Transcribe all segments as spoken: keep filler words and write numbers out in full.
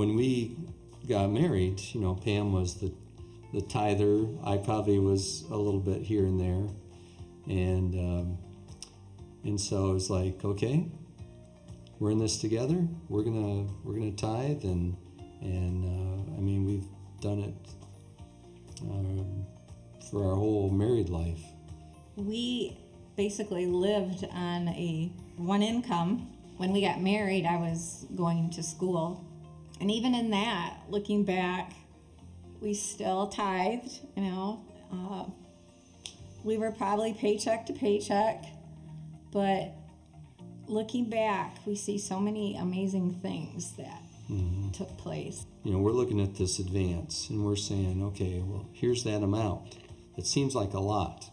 when we got married, you know, Pam was the the tither. I probably was a little bit here and there, and um, and so it was like, okay, we're in this together. We're gonna we're gonna tithe, and and uh, I mean, we've done it um, for our whole married life. We basically lived on a one income. When we got married, I was going to school, and even in that, looking back, we still tithed, you know. Uh, we were probably paycheck to paycheck, but looking back, we see so many amazing things that mm-hmm. took place. You know, we're looking at this advance, and we're saying, okay, well, here's that amount. It seems like a lot,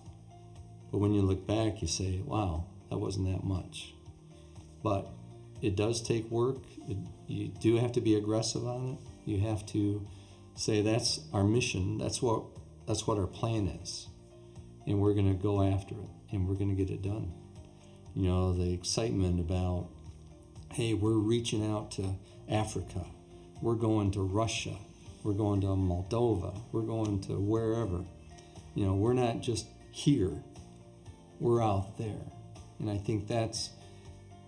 but when you look back, you say, wow, that wasn't that much. But it does take work. It, you do have to be aggressive on it. You have to say that's our mission, that's what that's what our plan is, and we're going to go after it, and we're going to get it done. You know, the excitement about, hey, we're reaching out to Africa, we're going to Russia, we're going to Moldova, we're going to wherever. You know, we're not just here, we're out there. And I think that's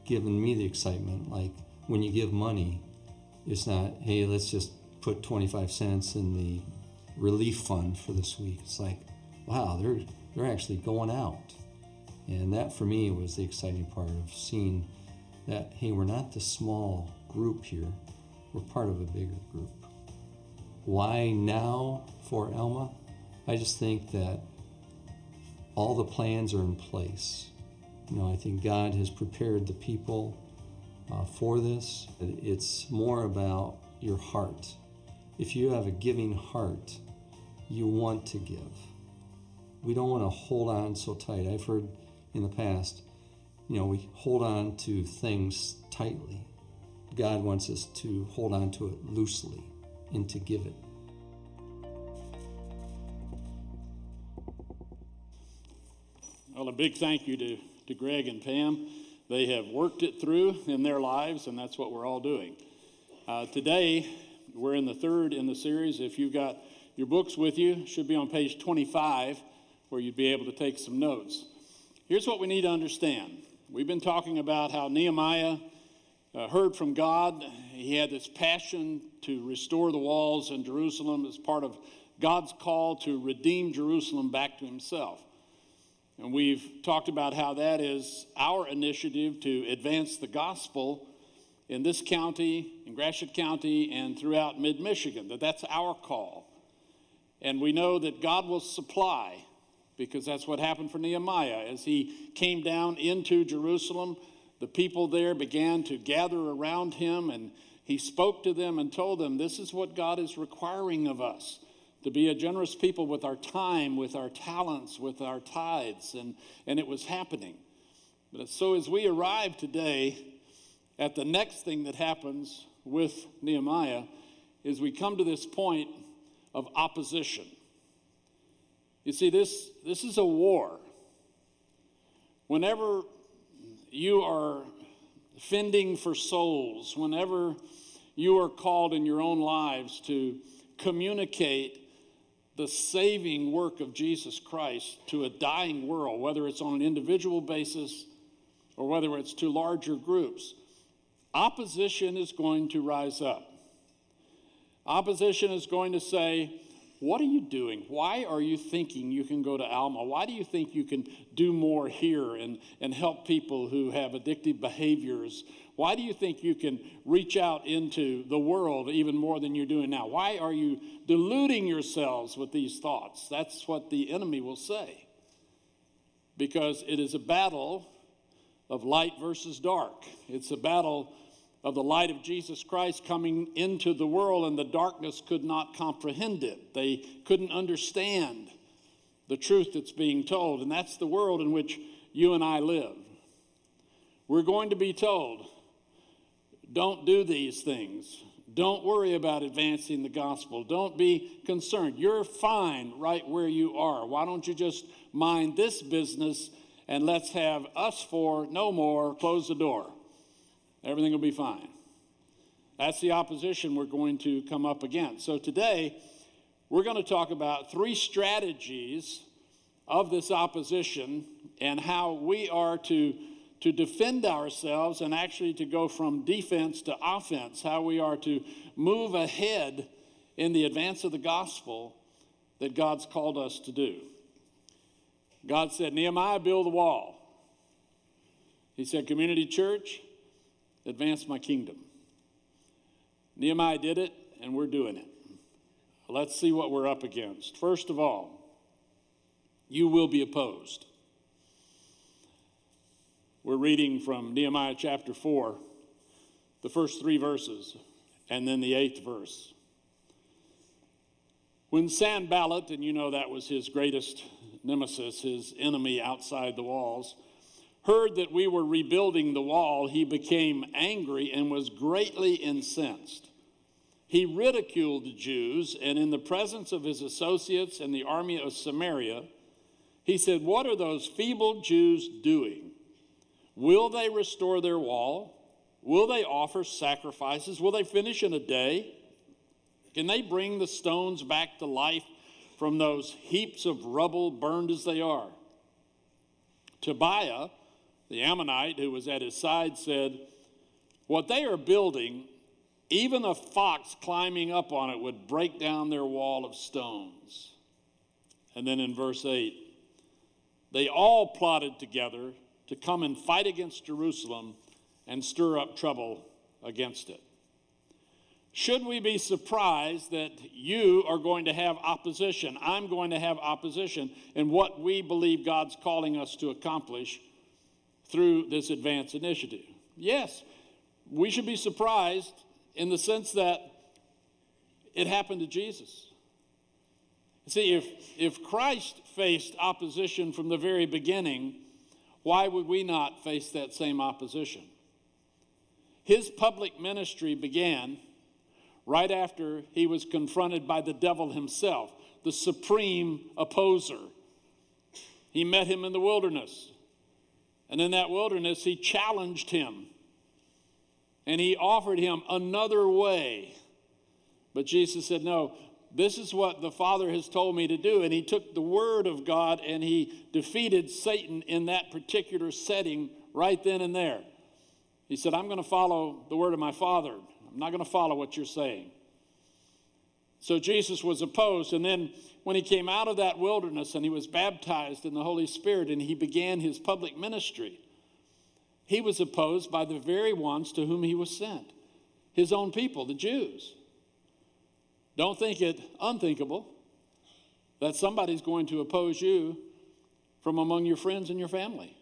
given me the excitement. Like when you give money, it's not, hey, let's just put twenty-five cents in the relief fund for this week. It's like, wow, they're they're actually going out. And that for me was the exciting part of seeing that, hey, we're not the small group here, we're part of a bigger group. Why now for Alma? I just think that all the plans are in place. You know, I think God has prepared the people uh, for this. It's more about your heart. If you have a giving heart, you want to give. We don't want to hold on so tight. I've heard in the past, you know, we hold on to things tightly. God wants us to hold on to it loosely and to give it. Well, a big thank you to, to Greg and Pam. They have worked it through in their lives, and that's what we're all doing. Uh, today, we're in the third in the series. If you've got your books with you, it should be on page twenty-five, where you'd be able to take some notes. Here's what we need to understand. We've been talking about how Nehemiah uh, heard from God. He had this passion to restore the walls in Jerusalem as part of God's call to redeem Jerusalem back to himself. And we've talked about how that is our initiative to advance the gospel in this county, in Gratiot County, and throughout mid-Michigan, that that's our call. And we know that God will supply, because that's what happened for Nehemiah. As he came down into Jerusalem, the people there began to gather around him, and he spoke to them and told them, this is what God is requiring of us, to be a generous people with our time, with our talents, with our tithes, and, and it was happening. But so as we arrive today, at the next thing that happens with Nehemiah is we come to this point of opposition. You see, this, this is a war. Whenever you are fending for souls, whenever you are called in your own lives to communicate the saving work of Jesus Christ to a dying world, whether it's on an individual basis or whether it's to larger groups, opposition is going to rise up. Opposition is going to say, what are you doing? Why are you thinking you can go to Alma? Why do you think you can do more here and, and help people who have addictive behaviors? Why do you think you can reach out into the world even more than you're doing now? Why are you deluding yourselves with these thoughts? That's what the enemy will say. Because it is a battle of light versus dark. It's a battle of the light of Jesus Christ coming into the world, and the darkness could not comprehend it. They couldn't understand the truth that's being told, and that's the world in which you and I live. We're going to be told, don't do these things. Don't worry about advancing the gospel. Don't be concerned. You're fine right where you are. Why don't you just mind this business? And let's have us four, no more, close the door. Everything will be fine. That's the opposition we're going to come up against. So today, we're going to talk about three strategies of this opposition and how we are to, to defend ourselves and actually to go from defense to offense, how we are to move ahead in the advance of the gospel that God's called us to do. God said, Nehemiah, build a wall. He said, community church, advance my kingdom. Nehemiah did it, and we're doing it. Let's see what we're up against. First of all, you will be opposed. We're reading from Nehemiah chapter four, the first three verses, and then the eighth verse. When Sanballat, and you know that was his greatest nemesis, his enemy outside the walls, heard that we were rebuilding the wall, he became angry and was greatly incensed. He ridiculed the Jews, and in the presence of his associates and the army of Samaria, he said, "What are those feeble Jews doing? Will they restore their wall? Will they offer sacrifices? Will they finish in a day? Can they bring the stones back to life from those heaps of rubble burned as they are?" Tobiah, the Ammonite who was at his side, said, "What they are building, even a fox climbing up on it would break down their wall of stones." And then in verse eight, they all plotted together to come and fight against Jerusalem and stir up trouble against it. Should we be surprised that you are going to have opposition? I'm going to have opposition in what we believe God's calling us to accomplish through this advance initiative. Yes, we should be surprised in the sense that it happened to Jesus. See, if, if Christ faced opposition from the very beginning, why would we not face that same opposition? His public ministry began right after he was confronted by the devil himself, the supreme opposer. He met him in the wilderness. And in that wilderness, he challenged him. And he offered him another way. But Jesus said, no, this is what the Father has told me to do. And he took the word of God and he defeated Satan in that particular setting right then and there. He said, I'm going to follow the word of my Father. I'm not going to follow what you're saying. So Jesus was opposed. And then when he came out of that wilderness and he was baptized in the Holy Spirit and he began his public ministry, he was opposed by the very ones to whom he was sent, his own people, the Jews. Don't think it unthinkable that somebody's going to oppose you from among your friends and your family.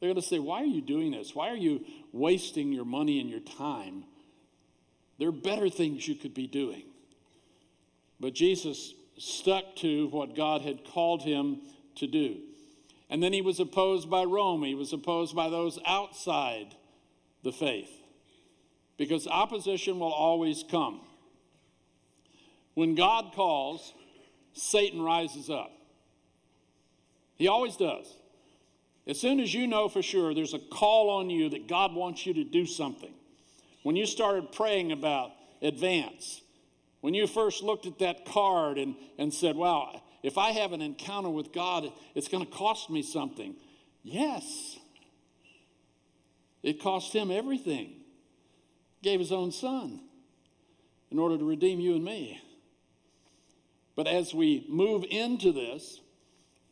They're going to say, why are you doing this? Why are you wasting your money and your time? There are better things you could be doing. But Jesus stuck to what God had called him to do. And then he was opposed by Rome. He was opposed by those outside the faith. Because opposition will always come. When God calls, Satan rises up. He always does. As soon as you know for sure there's a call on you that God wants you to do something, when you started praying about advance, when you first looked at that card and, and said, wow, if I have an encounter with God, it's going to cost me something. Yes. It cost him everything. He gave his own son in order to redeem you and me. But as we move into this,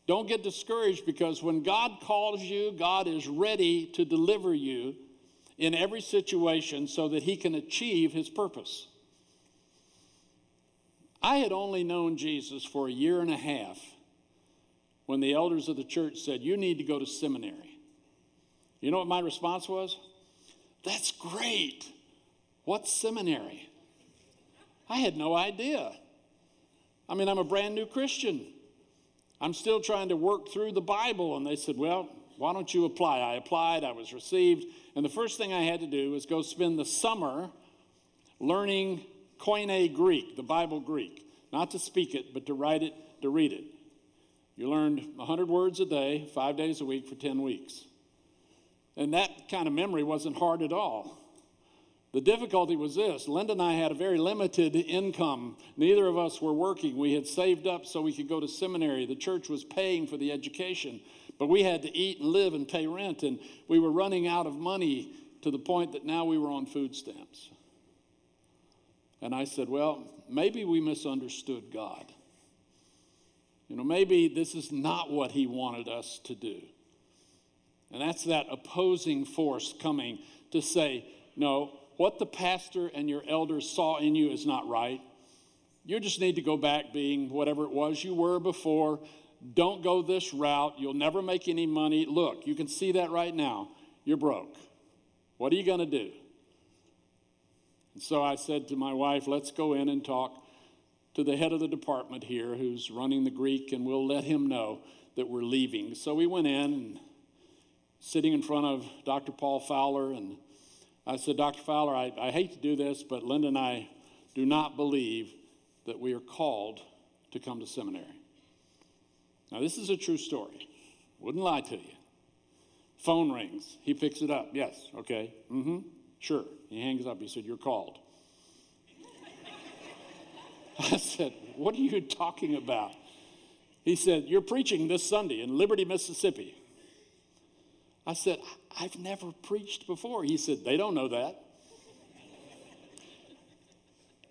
don't get discouraged, because when God calls you, God is ready to deliver you in every situation so that he can achieve his purpose. I had only known Jesus for a year and a half when the elders of the church said, you need to go to seminary. You know what my response was? That's great. What's seminary? I had no idea. I mean, I'm a brand new Christian. I'm still trying to work through the Bible. And they said, well, why don't you apply? I applied, I was received, and the first thing I had to do was go spend the summer learning Koine Greek, the Bible Greek. Not to speak it, but to write it, to read it. You learned one hundred words a day, five days a week for ten weeks. And that kind of memory wasn't hard at all. The difficulty was this. Linda and I had a very limited income. Neither of us were working. We had saved up so we could go to seminary. The church was paying for the education. But we had to eat and live and pay rent, and we were running out of money to the point that now we were on food stamps. And I said, well, maybe we misunderstood God. You know, maybe this is not what he wanted us to do. And that's that opposing force coming to say, no, what the pastor and your elders saw in you is not right. You just need to go back being whatever it was you were before. Don't go this route. You'll never make any money. Look, you can see that right now. You're broke. What are you going to do? And so I said to my wife, let's go in and talk to the head of the department here who's running the Greek, and we'll let him know that we're leaving. So we went in, and sitting in front of Doctor Paul Fowler, and I said, Doctor Fowler, I, I hate to do this, but Linda and I do not believe that we are called to come to seminary. Now, this is a true story. Wouldn't lie to you. Phone rings. He picks it up. Yes. Okay. Mm-hmm. Sure. He hangs up. He said, you're called. I said, what are you talking about? He said, you're preaching this Sunday in Liberty, Mississippi. I said, I've never preached before. He said, they don't know that.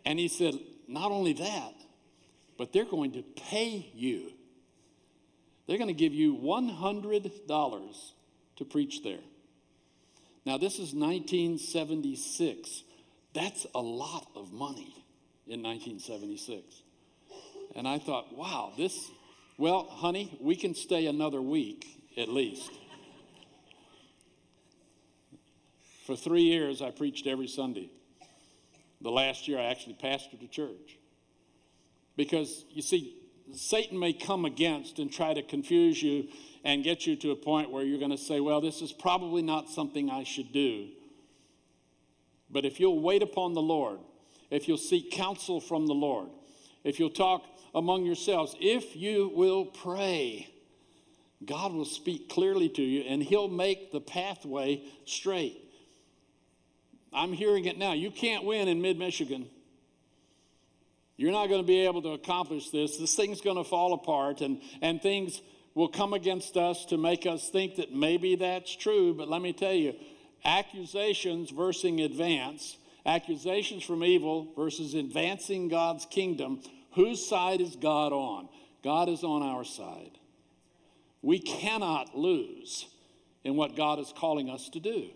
And he said, not only that, but they're going to pay you. They're going to give you one hundred dollars to preach there. Now, this is nineteen seventy-six. That's a lot of money in nineteen seventy-six. And I thought, wow, this, well, honey, we can stay another week at least. For three years, I preached every Sunday. The last year, I actually pastored a church. Because, you see, Satan may come against and try to confuse you and get you to a point where you're going to say, well, this is probably not something I should do. But if you'll wait upon the Lord, if you'll seek counsel from the Lord, if you'll talk among yourselves, if you will pray, God will speak clearly to you, and he'll make the pathway straight. I'm hearing it now. You can't win in mid-Michigan. You're not going to be able to accomplish this. This thing's going to fall apart, and, and things will come against us to make us think that maybe that's true. But let me tell you, accusations versus advance, accusations from evil versus advancing God's kingdom, whose side is God on? God is on our side. We cannot lose in what God is calling us to do.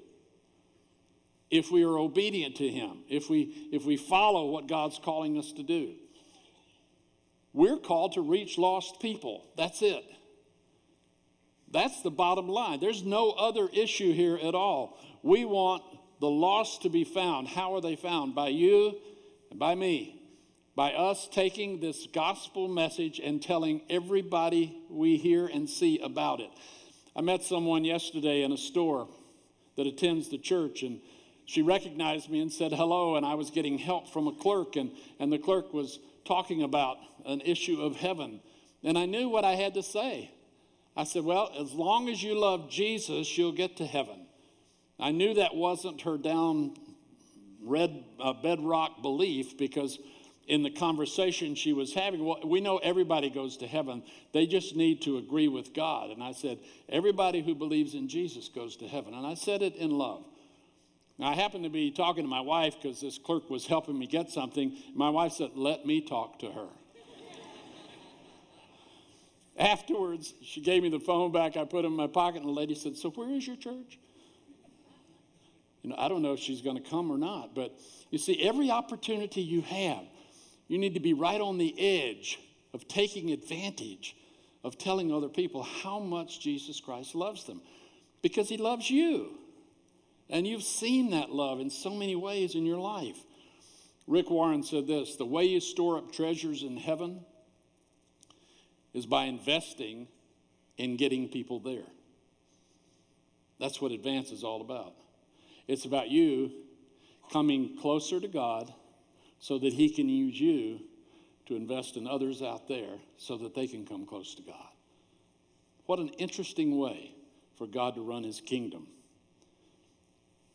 If we are obedient to him, if we, if we follow what God's calling us to do. We're called to reach lost people. That's it. That's the bottom line. There's no other issue here at all. We want the lost to be found. How are they found? By you and by me. By us taking this gospel message and telling everybody we hear and see about it. I met someone yesterday in a store that attends the church, and she recognized me and said hello, and I was getting help from a clerk, and, and the clerk was talking about an issue of heaven. And I knew what I had to say. I said, well, as long as you love Jesus, you'll get to heaven. I knew that wasn't her down red uh, bedrock belief, because in the conversation she was having, well, we know everybody goes to heaven. They just need to agree with God. And I said, everybody who believes in Jesus goes to heaven. And I said it in love. Now, I happened to be talking to my wife because this clerk was helping me get something. My wife said, let me talk to her. Afterwards, she gave me the phone back. I put it in my pocket, and the lady said, so where is your church? You know, I don't know if she's going to come or not, but you see, every opportunity you have, you need to be right on the edge of taking advantage of telling other people how much Jesus Christ loves them, because he loves you. And you've seen that love in so many ways in your life. Rick Warren said this, the way you store up treasures in heaven is by investing in getting people there. That's what Advance is all about. It's about you coming closer to God so that he can use you to invest in others out there so that they can come close to God. What an interesting way for God to run his kingdom.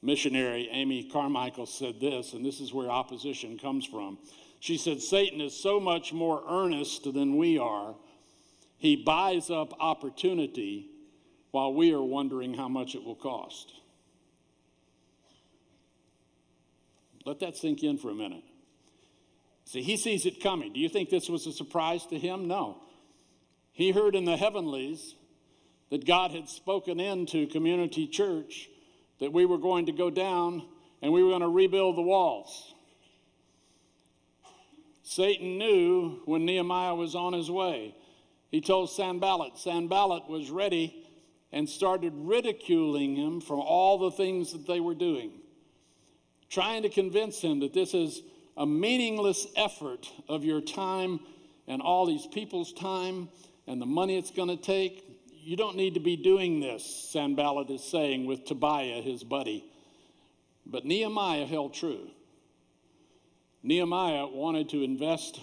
missionary Amy Carmichael said this, and this is where opposition comes from. She said, Satan is so much more earnest than we are. He buys up opportunity while we are wondering how much it will cost. Let that sink in for a minute. See, he sees it coming. Do you think this was a surprise to him? No. He heard in the heavenlies that God had spoken into Community Church that we were going to go down and we were going to rebuild the walls. Satan knew when Nehemiah was on his way. He told Sanballat. Sanballat was ready and started ridiculing him for all the things that they were doing, trying to convince him that this is a meaningless effort of your time and all these people's time and the money it's going to take. You don't need to be doing this, Sanballat is saying with Tobiah, his buddy. But Nehemiah held true. Nehemiah wanted to invest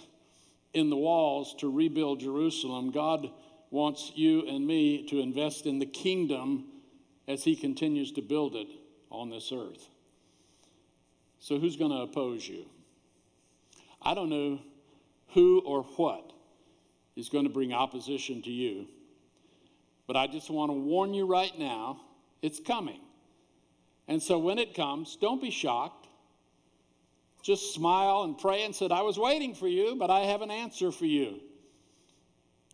in the walls to rebuild Jerusalem. God wants you and me to invest in the kingdom as he continues to build it on this earth. So who's going to oppose you? I don't know who or what is going to bring opposition to you, but I just want to warn you right now, it's coming. And so when it comes, don't be shocked. Just smile and pray and said, I was waiting for you, but I have an answer for you.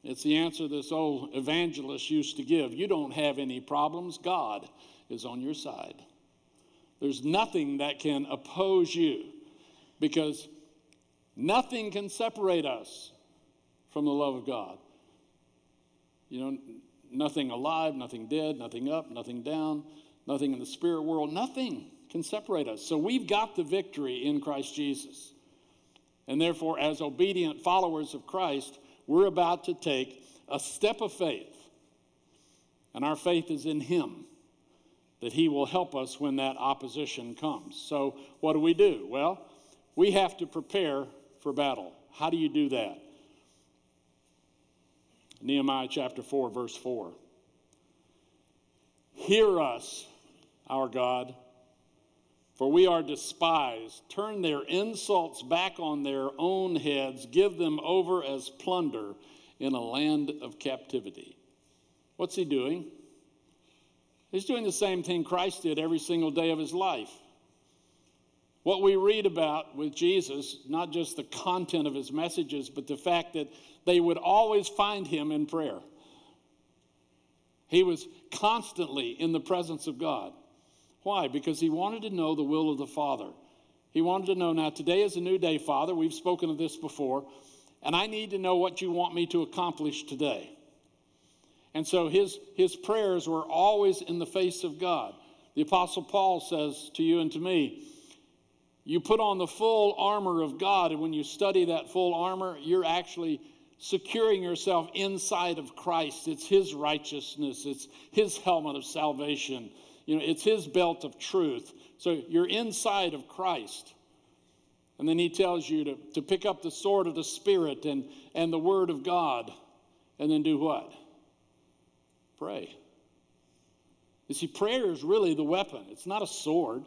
It's the answer this old evangelist used to give. You don't have any problems. God is on your side. There's nothing that can oppose you, because nothing can separate us from the love of God. You know, nothing alive, nothing dead, nothing up, nothing down, nothing in the spirit world, nothing can separate us. So we've got the victory in Christ Jesus. And therefore, as obedient followers of Christ, we're about to take a step of faith. And our faith is in him, that he will help us when that opposition comes. So what do we do? Well, we have to prepare for battle. How do you do that? Nehemiah chapter four, verse four. Hear us, our God, for we are despised. Turn their insults back on their own heads. Give them over as plunder in a land of captivity. What's he doing? He's doing the same thing Christ did every single day of his life. What we read about with Jesus, not just the content of his messages, but the fact that they would always find him in prayer. He was constantly in the presence of God. Why? Because he wanted to know the will of the Father. He wanted to know, now today is a new day, Father. We've spoken of this before. And I need to know what you want me to accomplish today. And so his, his prayers were always in the face of God. The Apostle Paul says to you and to me, you put on the full armor of God, and when you study that full armor, you're actually securing yourself inside of Christ. It's his righteousness. It's his helmet of salvation. You know, it's his belt of truth. So you're inside of Christ. And then he tells you to, to pick up the sword of the Spirit and, and the word of God. And then do what? Pray. You see, prayer is really the weapon. It's not a sword.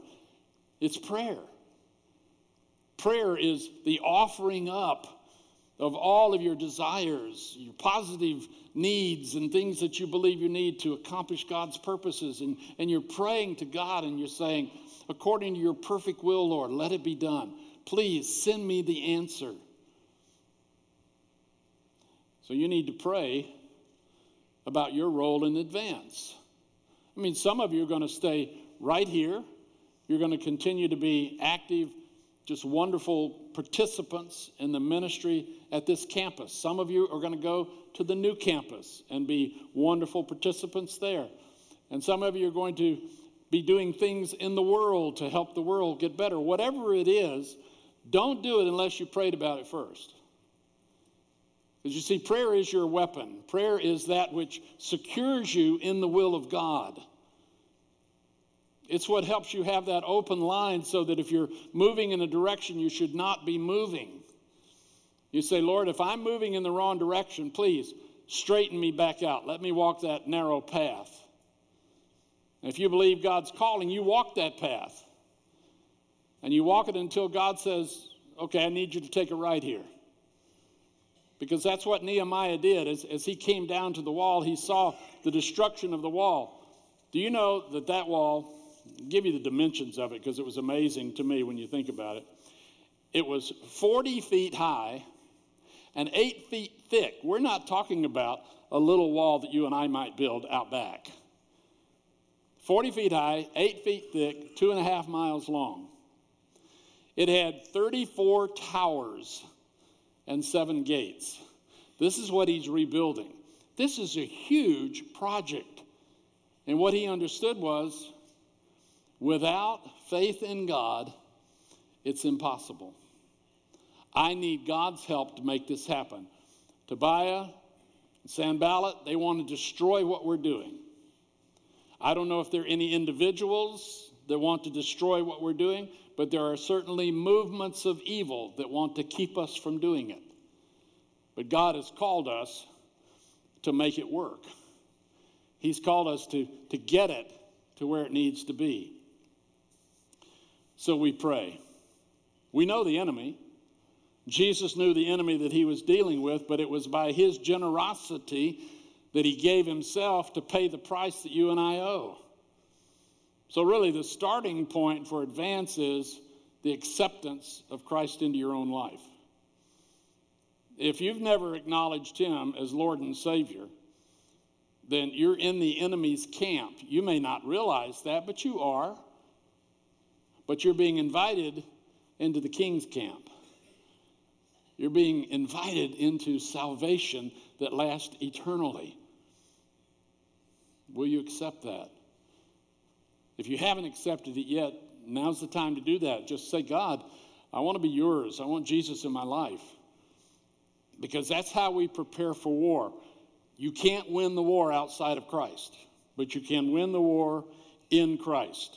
It's prayer. Prayer is the offering up of all of your desires, your positive needs and things that you believe you need to accomplish God's purposes. And, and you're praying to God and you're saying, according to your perfect will, Lord, let it be done. Please send me the answer. So you need to pray about your role in advance. I mean, some of you are going to stay right here. You're going to continue to be active, just wonderful participants in the ministry at this campus. Some of you are going to go to the new campus and be wonderful participants there. And some of you are going to be doing things in the world to help the world get better. Whatever it is, don't do it unless you prayed about it first. Because you see, prayer is your weapon. Prayer is that which secures you in the will of God. It's what helps you have that open line so that if you're moving in a direction you should not be moving. You say, Lord, if I'm moving in the wrong direction, please straighten me back out. Let me walk that narrow path. And if you believe God's calling, you walk that path. And you walk it until God says, okay, I need you to take a right here. Because that's what Nehemiah did. As, as he came down to the wall, he saw the destruction of the wall. Do you know that that wall, I'll give you the dimensions of it because it was amazing to me when you think about it. It was forty feet high and eight feet thick. We're not talking about a little wall that you and I might build out back. forty feet high, eight feet thick, two and a half miles long. It had thirty-four towers and seven gates. This is what he's rebuilding. This is a huge project. And what he understood was, without faith in God, it's impossible. I need God's help to make this happen. Tobiah and Sanballat, they want to destroy what we're doing. I don't know if there are any individuals that want to destroy what we're doing, but there are certainly movements of evil that want to keep us from doing it. But God has called us to make it work. He's called us to, to get it to where it needs to be. So we pray. We know the enemy. Jesus knew the enemy that he was dealing with, but it was by his generosity that he gave himself to pay the price that you and I owe. So really the starting point for advance is the acceptance of Christ into your own life. If you've never acknowledged him as Lord and Savior, then you're in the enemy's camp. You may not realize that, but you are. But you're being invited into the king's camp. You're being invited into salvation that lasts eternally. Will you accept that? If you haven't accepted it yet, now's the time to do that. Just say, God, I want to be yours. I want Jesus in my life. Because that's how we prepare for war. You can't win the war outside of Christ, but you can win the war in Christ.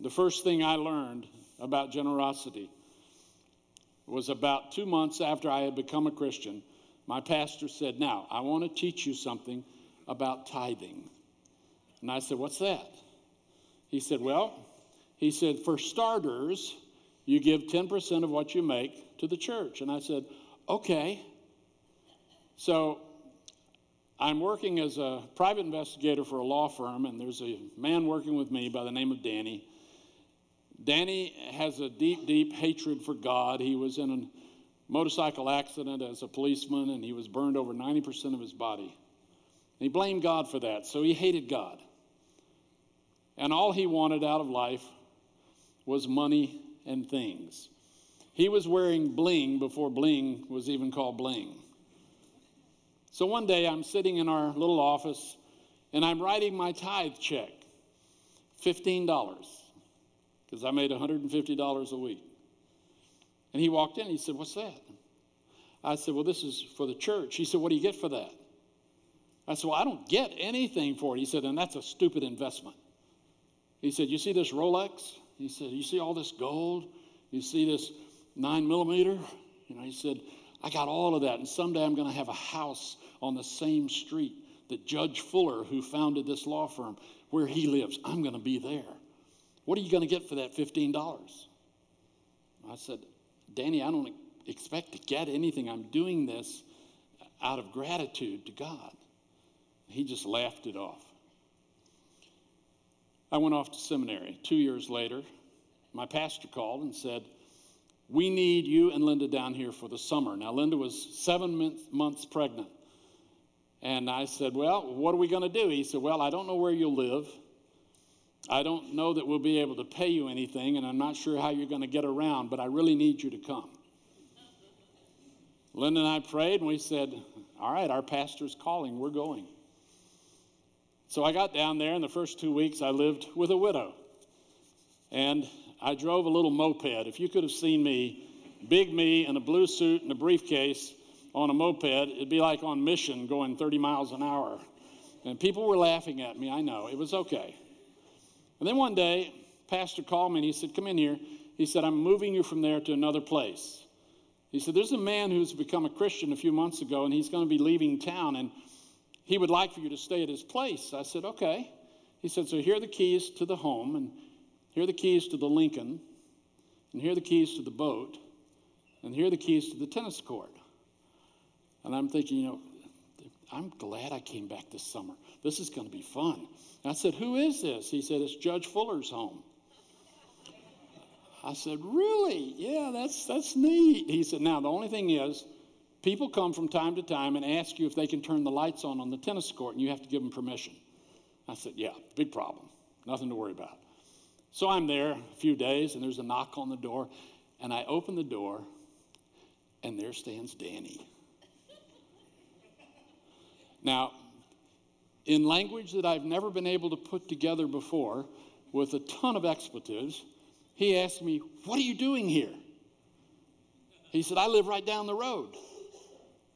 The first thing I learned about generosity was about two months after I had become a Christian, my pastor said, now, I want to teach you something about tithing. And I said, what's that? He said, well, he said, for starters, you give ten percent of what you make to the church. And I said, okay. So I'm working as a private investigator for a law firm, and there's a man working with me by the name of Danny. Danny has a deep, deep hatred for God. He was in a motorcycle accident as a policeman, and he was burned over ninety percent of his body. And he blamed God for that, so he hated God. And all he wanted out of life was money and things. He was wearing bling before bling was even called bling. So one day I'm sitting in our little office, and I'm writing my tithe check, fifteen dollars. Because I made one hundred fifty dollars a week. And he walked in and he said, what's that? I said, well, this is for the church. He said, what do you get for that? I said, well, I don't get anything for it. He said, and that's a stupid investment. He said, you see this Rolex? He said, you see all this gold? You see this nine millimeter? You know, he said, I got all of that, and someday I'm going to have a house on the same street that Judge Fuller, who founded this law firm, where he lives. I'm going to be there. What are you going to get for that fifteen dollars? I said, Danny, I don't expect to get anything. I'm doing this out of gratitude to God. He just laughed it off. I went off to seminary. Two years later, my pastor called and said, we need you and Linda down here for the summer. Now, Linda was seven months pregnant. And I said, well, what are we going to do? He said, well, I don't know where you'll live. I don't know that we'll be able to pay you anything, and I'm not sure how you're going to get around, but I really need you to come. Linda and I prayed, and we said, all right, our pastor's calling. We're going. So I got down there, and the first two weeks I lived with a widow. And I drove a little moped. If you could have seen me, big me in a blue suit and a briefcase on a moped, it'd be like on mission going thirty miles an hour. And people were laughing at me. I know. It was okay. And then one day, pastor called me and he said, come in here. He said, I'm moving you from there to another place. He said, there's a man who's become a Christian a few months ago, and he's going to be leaving town, and he would like for you to stay at his place. I said, okay. He said, so here are the keys to the home, and here are the keys to the Lincoln, and here are the keys to the boat, and here are the keys to the tennis court. And I'm thinking, you know, I'm glad I came back this summer. This is going to be fun. And I said, who is this? He said, it's Judge Fuller's home. I said, really? Yeah, that's, that's neat. He said, now, the only thing is, people come from time to time and ask you if they can turn the lights on on the tennis court, and you have to give them permission. I said, yeah, big problem. Nothing to worry about. So I'm there a few days, and there's a knock on the door, and I open the door, and there stands Danny. Now, in language that I've never been able to put together before, with a ton of expletives, he asked me, what are you doing here? He said, I live right down the road.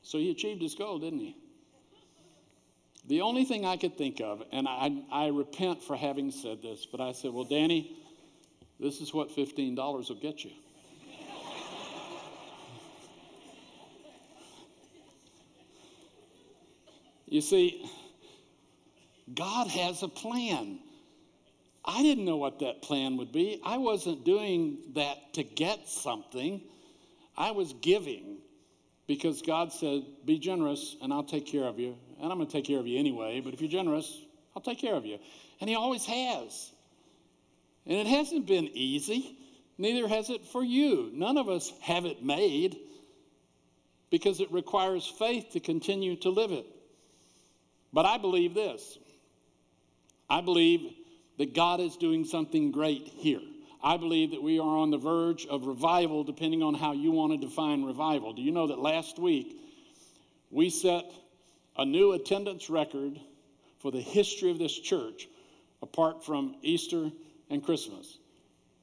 So he achieved his goal, didn't he? The only thing I could think of, and I, I repent for having said this, but I said, well, Danny, this is what fifteen dollars will get you. You see, God has a plan. I didn't know what that plan would be. I wasn't doing that to get something. I was giving because God said, be generous and I'll take care of you. And I'm going to take care of you anyway, but if you're generous, I'll take care of you. And he always has. And it hasn't been easy. Neither has it for you. None of us have it made because it requires faith to continue to live it. But I believe this. I believe that God is doing something great here. I believe that we are on the verge of revival, depending on how you want to define revival. Do you know that last week we set a new attendance record for the history of this church, apart from Easter and Christmas?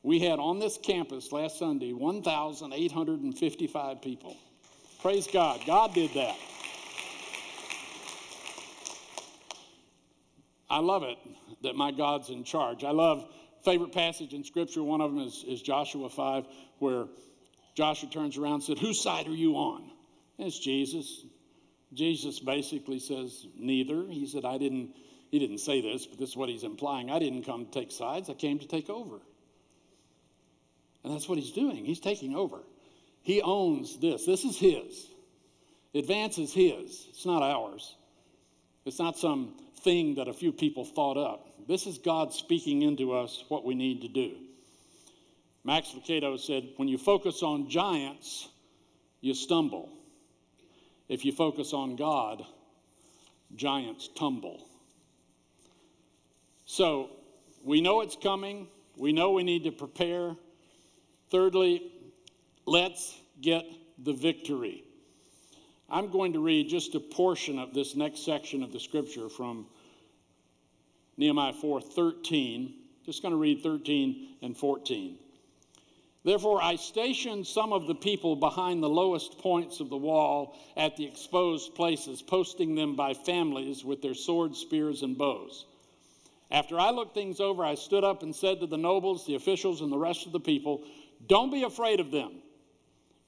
We had on this campus last Sunday one thousand eight hundred fifty-five people. Praise God. God did that. I love it that my God's in charge. I love favorite passage in Scripture. One of them is, is Joshua five, where Joshua turns around and said, whose side are you on? And it's Jesus. Jesus basically says, neither. He said, I didn't, he didn't say this, but this is what he's implying. I didn't come to take sides. I came to take over. And that's what he's doing. He's taking over. He owns this. This is his. Advance is his. It's not ours. It's not some thing that a few people thought up. This is God speaking into us what we need to do. Max Lucado said, when you focus on giants, you stumble. If you focus on God, giants tumble. So we know it's coming. We know we need to prepare. Thirdly, let's get the victory. I'm going to read just a portion of this next section of the scripture from Nehemiah four thirteen. Just going to read thirteen and fourteen. Therefore, I stationed some of the people behind the lowest points of the wall at the exposed places, posting them by families with their swords, spears, and bows. After I looked things over, I stood up and said to the nobles, the officials, and the rest of the people, don't be afraid of them.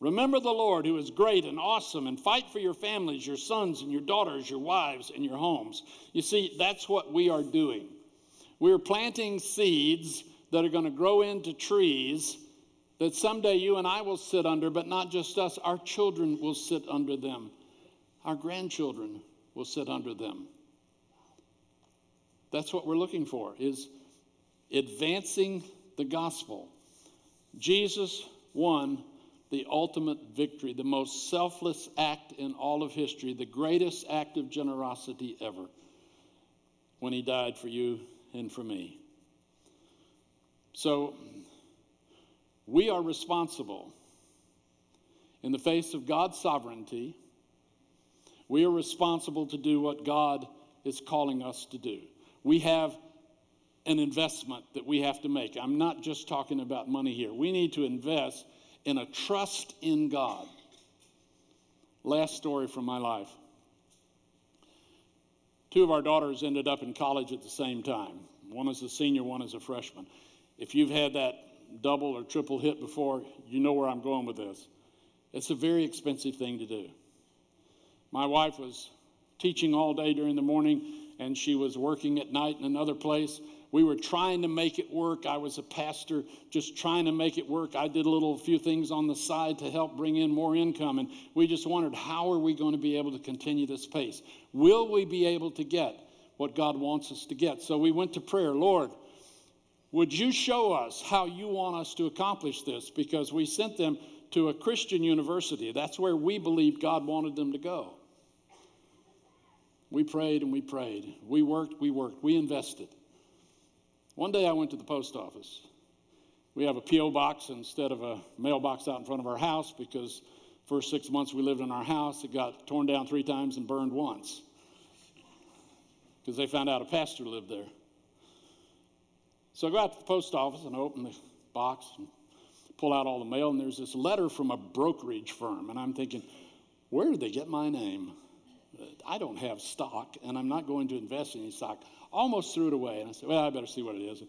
Remember the Lord, who is great and awesome, and fight for your families, your sons and your daughters, your wives and your homes. You see, that's what we are doing. We're planting seeds that are going to grow into trees that someday you and I will sit under, but not just us. Our children will sit under them. Our grandchildren will sit under them. That's what we're looking for, is advancing the gospel. Jesus won the ultimate victory, the most selfless act in all of history, the greatest act of generosity ever, when he died for you and for me. So we are responsible in the face of God's sovereignty. We are responsible to do what God is calling us to do. We have an investment that we have to make. I'm not just talking about money here. We need to invest in a trust in God. Last story from my life. Two of our daughters ended up in college at the same time. One is a senior, one is a freshman. If you've had that double or triple hit before, you know where I'm going with this. It's a very expensive thing to do. My wife was teaching all day during the morning, and she was working at night in another place. We were trying to make it work. I was a pastor just trying to make it work. I did a little few things on the side to help bring in more income, and we just wondered, how are we going to be able to continue this pace? Will we be able to get what God wants us to get? So we went to prayer. Lord, would you show us how you want us to accomplish this? Because we sent them to a Christian university. That's where we believed God wanted them to go. We prayed and we prayed. We worked, we worked. We invested. One day I went to the post office. We have a P O box instead of a mailbox out in front of our house, because for six months we lived in our house. It got torn down three times and burned once, because they found out a pastor lived there. So I go out to the post office and I open the box and pull out all the mail, and there's this letter from a brokerage firm. And I'm thinking, where did they get my name? I don't have stock, and I'm not going to invest in any stock. Almost threw it away. And I said, well, I better see what it is.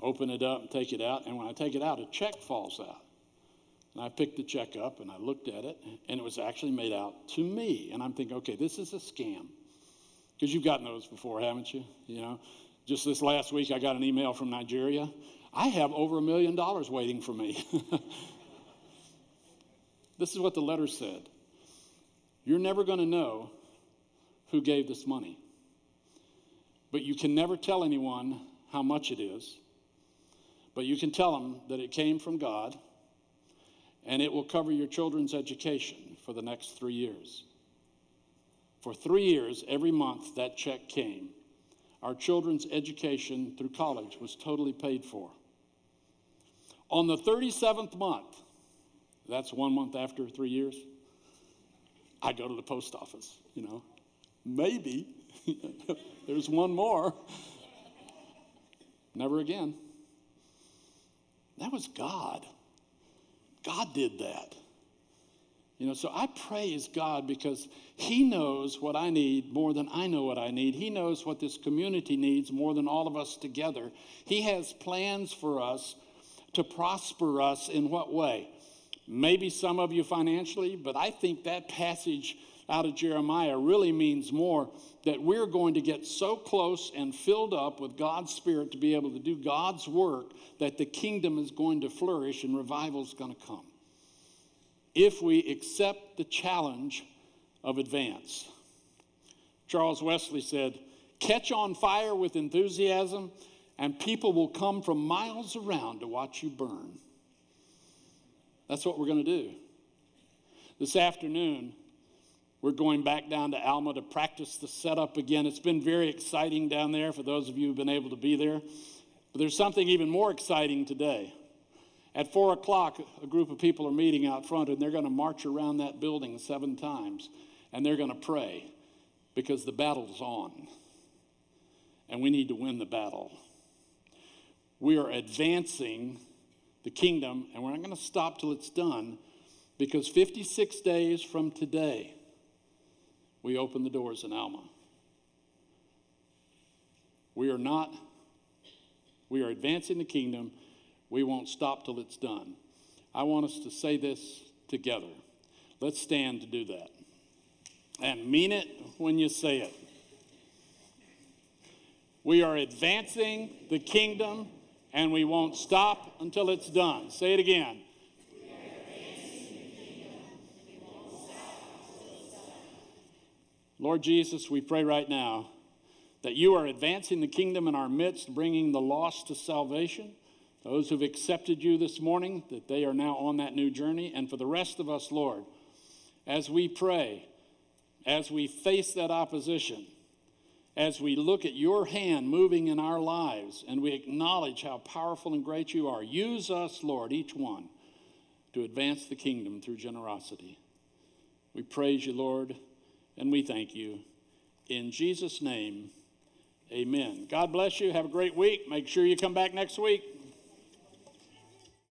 Open it up and take it out. And when I take it out, a check falls out. And I picked the check up and I looked at it, and it was actually made out to me. And I'm thinking, okay, this is a scam. Because you've gotten those before, haven't you? You know, just this last week I got an email from Nigeria. I have over a million dollars waiting for me. This is what the letter said. You're never going to know who gave this money, but you can never tell anyone how much it is, but you can tell them that it came from God, and it will cover your children's education for the next three years. For three years, every month, that check came. Our children's education through college was totally paid for. On the thirty-seventh month, that's one month after three years, I go to the post office, you know. Maybe. There's one more. Never again. That was God. God did that. You know, so I praise God, because he knows what I need more than I know what I need. He knows what this community needs more than all of us together. He has plans for us to prosper us in what way? Maybe some of you financially, but I think that passage out of Jeremiah really means more, that we're going to get so close and filled up with God's Spirit to be able to do God's work that the kingdom is going to flourish and revival is going to come, if we accept the challenge of advance. Charles Wesley said, catch on fire with enthusiasm, and people will come from miles around to watch you burn. That's what we're going to do. This afternoon, we're going back down to Alma to practice the setup again. It's been very exciting down there for those of you who've been able to be there. But there's something even more exciting today. At four o'clock, a group of people are meeting out front, and they're going to march around that building seven times, and they're going to pray, because the battle's on, and we need to win the battle. We are advancing the kingdom, and we're not going to stop till it's done, because fifty-six days from today, we open the doors in Alma. We are not, we are advancing the kingdom. We won't stop till it's done. I want us to say this together. Let's stand to do that. And mean it when you say it. We are advancing the kingdom, and we won't stop until it's done. Say it again. We are advancing the kingdom. We won't stop until it's done. Lord Jesus, we pray right now that you are advancing the kingdom in our midst, bringing the lost to salvation. Those who've accepted you this morning, that they are now on that new journey. And for the rest of us, Lord, as we pray, as we face that opposition, as we look at your hand moving in our lives, and we acknowledge how powerful and great you are, use us, Lord, each one, to advance the kingdom through generosity. We praise you, Lord, and we thank you. In Jesus' name, amen. God bless you. Have a great week. Make sure you come back next week.